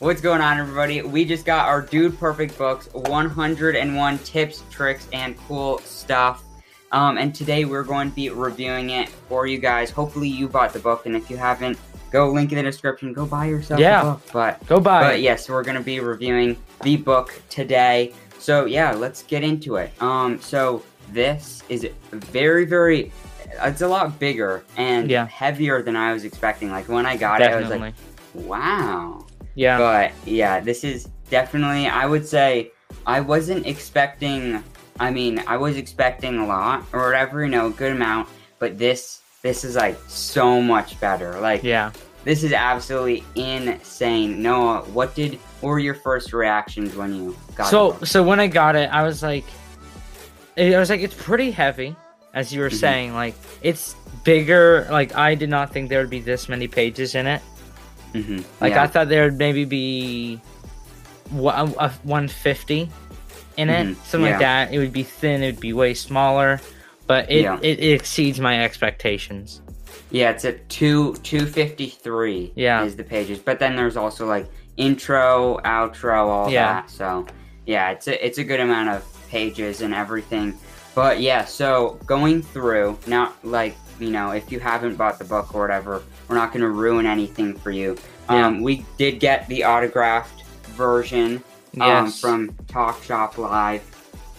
What's going on, everybody? We just got our Dude Perfect books, 101 tips, tricks, and cool stuff. And today we're going to be reviewing it for you guys. Hopefully you bought the book, and if you haven't, go link in the description. Go buy yourself the book. But go buy it. But yes, we're going to be reviewing the book today. So yeah, let's get into it. So this is very, very, it's a lot bigger and heavier than I was expecting. Like when I got it, I was like, wow. Yeah. But yeah, this is definitely, I would say, I was expecting a lot or whatever, a good amount, but this is like so much better. Like, this is absolutely insane. Noah, what were your first reactions when you got it? So when I got it, I was like, it's pretty heavy, as you were saying, like it's bigger. Like I did not think there would be this many pages in it. Mm-hmm. Like I thought there would maybe be 150 in it, something like that. It would be thin, it would be way smaller, but it exceeds my expectations. Yeah, it's at 253 is the pages, but then there's also like intro, outro, all that. So yeah, it's a good amount of pages and everything. But yeah, so going through, not like, if you haven't bought the book or whatever, we're not going to ruin anything for you. We did get the autographed version from Talk Shop Live.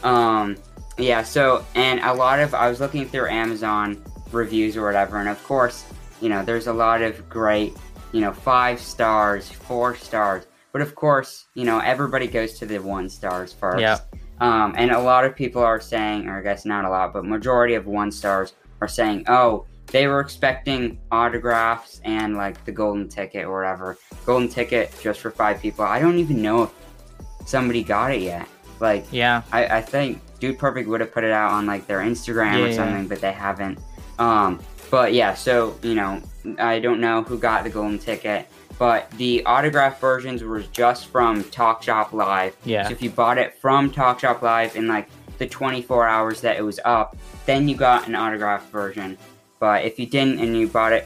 And a lot of, I was looking through Amazon reviews or whatever, and of course, there's a lot of great, 5 stars, 4 stars. But of course, everybody goes to the 1 stars first. Yeah. And a lot of people are saying, or I guess not a lot, but majority of 1 stars are saying, oh, they were expecting autographs and like the golden ticket or whatever. Golden ticket just for 5 people. I don't even know if somebody got it yet. Like, I think Dude Perfect would have put it out on like their Instagram or something, but they haven't. But yeah, so, I don't know who got the golden ticket, but the autograph versions were just from Talk Shop Live. Yeah. So if you bought it from Talk Shop Live in like the 24 hours that it was up, then you got an autographed version. But if you didn't and you bought it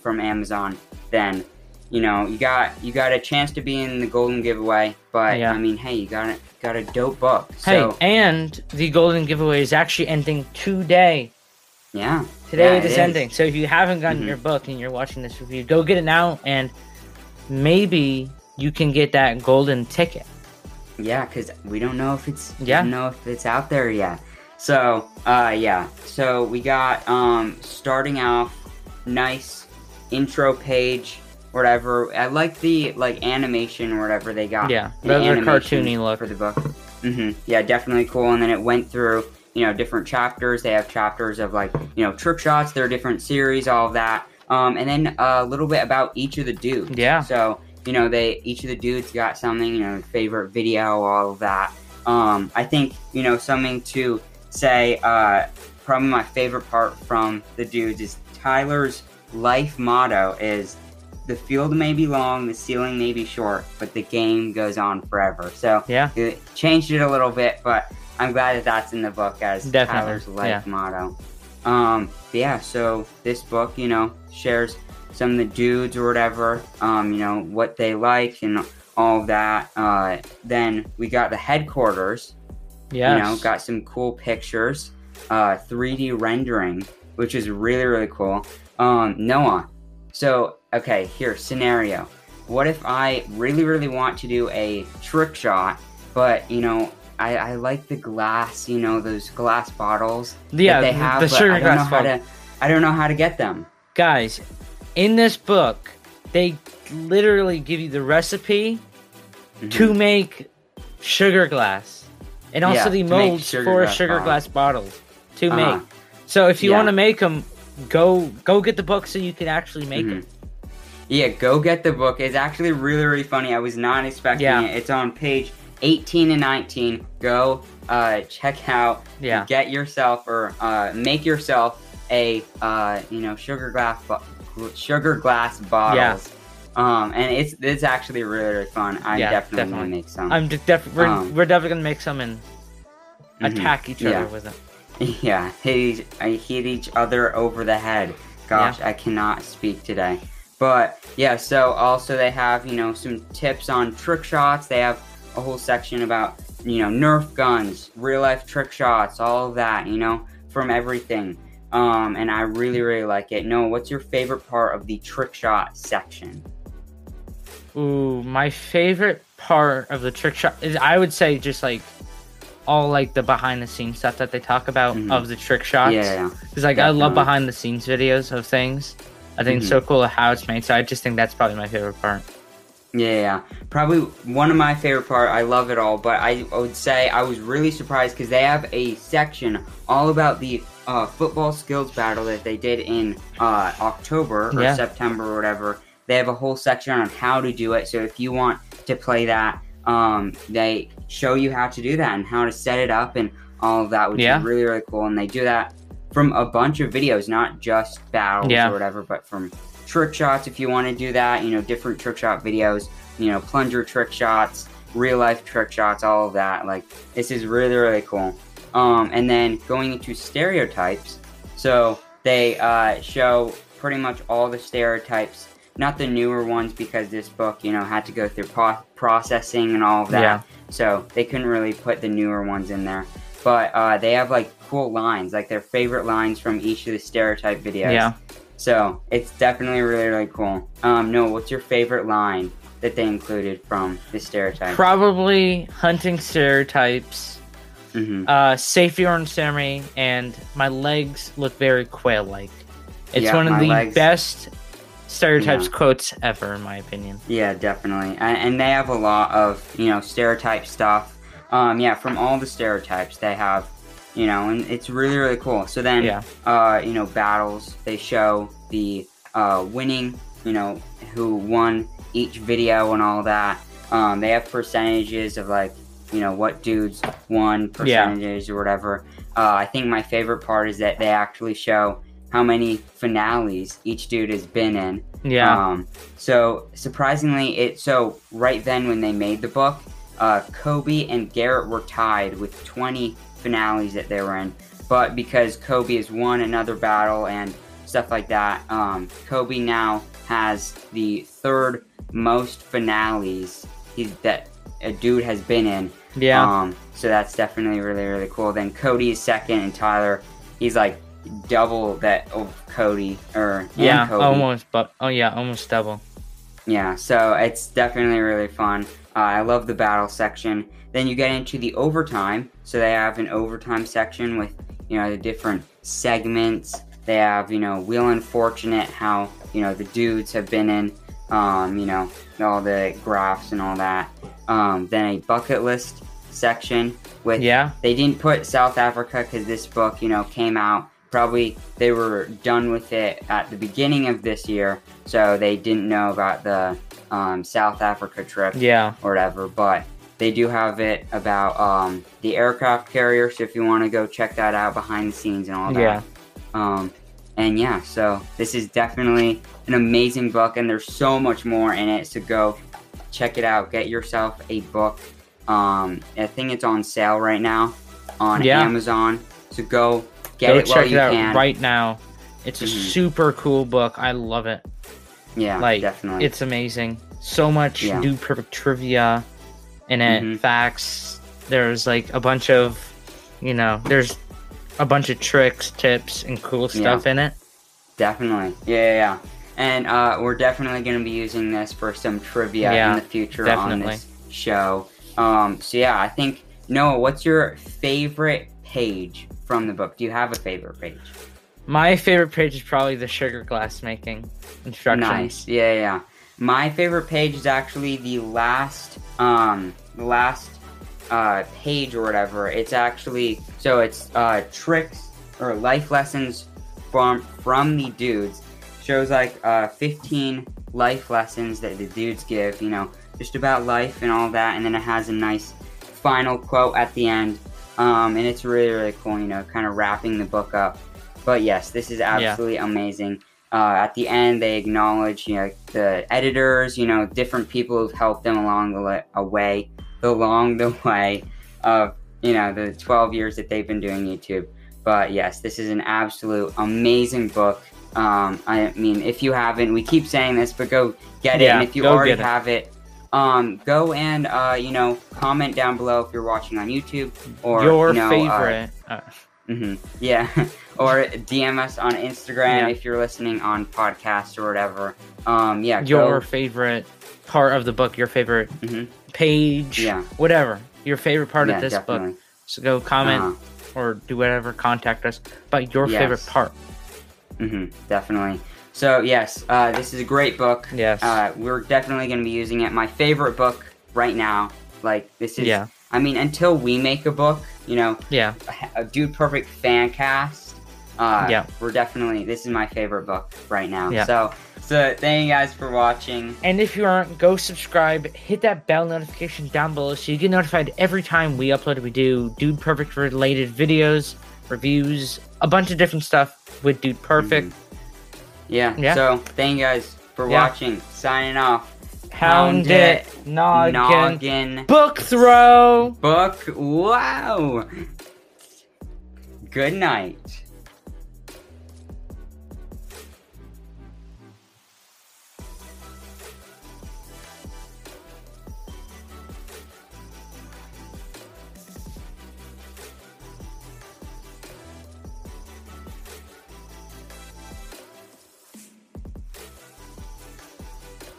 from Amazon, then, you got a chance to be in the golden giveaway. But, hey, you got a dope book. So. Hey, and the golden giveaway is actually ending today. Yeah. Today it is ending. So if you haven't gotten your book and you're watching this review, go get it now. And maybe you can get that golden ticket. Yeah, because we don't know if it's out there yet. So, so we got, starting off, nice intro page, whatever. I like the, animation or whatever they got. Yeah, the cartoony look. For the book. Mm-hmm. Yeah, definitely cool. And then it went through, different chapters. They have chapters of, trick shots. There are different series, all of that. And then a little bit about each of the dudes. Yeah. So, each of the dudes got something, favorite video, all of that. I think, something to... say probably my favorite part from the dudes is Tyler's life motto is the field may be long, the ceiling may be short, but the game goes on forever. So it changed it a little bit, but I'm glad that's in the book as definitely. Tyler's life motto. So this book, shares some of the dudes or whatever, what they like and all of that. Then we got the headquarters. Yeah, got some cool pictures, 3D rendering, which is really, really cool. Noah, so, okay, here, scenario. What if I really, really want to do a trick shot, but, I like the glass, those glass bottles that they have, the sugar glass bottle. I don't know how to get them. Guys, in this book, they literally give you the recipe to make sugar glass. And also the molds for sugar glass bottles to make. So if you want to make them, go get the book so you can actually make them. Yeah, go get the book. It's actually really, really funny. I was not expecting it. It's on page 18 and 19. Go check out. Yeah. Get yourself or make yourself a sugar glass bottles. Yeah. And it's actually really, really fun. I'm definitely gonna make some. We're definitely gonna make some and attack each other with them. Yeah, hit each other over the head. Gosh, I cannot speak today. But yeah, so also they have, some tips on trick shots. They have a whole section about, Nerf guns, real life trick shots, all of that, from everything. And I really, really like it. Noah, what's your favorite part of the trick shot section? Ooh, my favorite part of the trick shot is, I would say, just like all like the behind the scenes stuff that they talk about of the trick shots. Yeah. Because definitely. I love behind the scenes videos of things. I think it's so cool how it's made. So I just think that's probably my favorite part. Yeah. Probably one of my favorite part. I love it all. But I would say I was really surprised because they have a section all about the football skills battle that they did in October or September or whatever. They have a whole section on how to do it. So if you want to play that, they show you how to do that and how to set it up and all of that, which is really, really cool. And they do that from a bunch of videos, not just battles or whatever, but from trick shots if you want to do that, different trick shot videos, plunger trick shots, real life trick shots, all of that. Like, this is really, really cool. And then going into stereotypes, so they show pretty much all the stereotypes, not the newer ones because this book, had to go through processing and all of that. Yeah. So they couldn't really put the newer ones in there. But they have cool lines, their favorite lines from each of the stereotype videos. Yeah. So it's definitely really, really cool. Noah, what's your favorite line that they included from the stereotype? Probably hunting stereotypes, safety on ceremony, and my legs look very quail-like. It's one of the best stereotypes quotes ever, in my opinion. Yeah, definitely. And they have a lot of, stereotype stuff. From all the stereotypes they have, and it's really, really cool. So then, battles, they show the winning, who won each video and all that. They have percentages of, what dudes won, percentages or whatever. I think my favorite part is that they actually show how many finales each dude has been in. Yeah. So surprisingly, right then when they made the book, Kobe and Garrett were tied with 20 finales that they were in, but because Kobe has won another battle and stuff like that, Kobe now has the third most finales that a dude has been in. Yeah. So that's definitely really, really cool. Then Cody is second, and Tyler, he's double that of Cody Kobe. Almost, almost double. Yeah, so it's definitely really fun. I love the battle section. Then you get into the overtime. So they have an overtime section with, the different segments. They have, Wheel Unfortunate, how, the dudes have been in, all the graphs and all that. Then a bucket list section with, they didn't put South Africa because this book, came out. Probably they were done with it at the beginning of this year, so they didn't know about the South Africa trip or whatever, but they do have it about the aircraft carrier, so if you want to go check that out behind the scenes and all that. Yeah. So this is definitely an amazing book, and there's so much more in it, so go check it out. Get yourself a book. I think it's on sale right now on Amazon, so go... Go check it out right now. It's a super cool book. I love it. Yeah, definitely. It's amazing. So much Dude Perfect trivia in it, facts. There's a bunch of, there's a bunch of tricks, tips, and cool stuff in it. Definitely. Yeah. And we're definitely going to be using this for some trivia in the future on this show. I think, Noah, what's your favorite page from the book? Do you have a favorite page? My favorite page is probably the sugar glass making instructions. Nice. Yeah. My favorite page is actually the last page or whatever. It's actually, so it's tricks or life lessons from the dudes. Shows 15 life lessons that the dudes give, you know, just about life and all that. And then it has a nice final quote at the end. And it's really, really cool, you know, kind of wrapping the book up. But yes, this is absolutely amazing. At the end, they acknowledge, you know, the editors, you know, different people who've helped them along the way of, you know, the 12 years that they've been doing YouTube. But yes, this is an absolute amazing book. I mean, if you haven't, we keep saying this, but go get it. And if you already have it, go and, you know, comment down below if you're watching on YouTube or your favorite. Or DM us on Instagram if you're listening on podcasts or whatever. Your favorite part of the book, your favorite page, whatever. Your favorite part of this book. So go comment or do whatever, contact us about your favorite part. Definitely. So, yes, this is a great book. Yes. We're definitely going to be using it. My favorite book right now. Like, this is... Yeah. I mean, until we make a book, you know, a Dude Perfect fan cast, we're definitely, this is my favorite book right now. Yeah. So thank you guys for watching. And if you aren't, go subscribe, hit that bell notification down below so you get notified every time we upload. We do Dude Perfect related videos, reviews, a bunch of different stuff with Dude Perfect. So thank you guys for watching. Signing off. Pound it, noggin, book throw, book, wow, good night.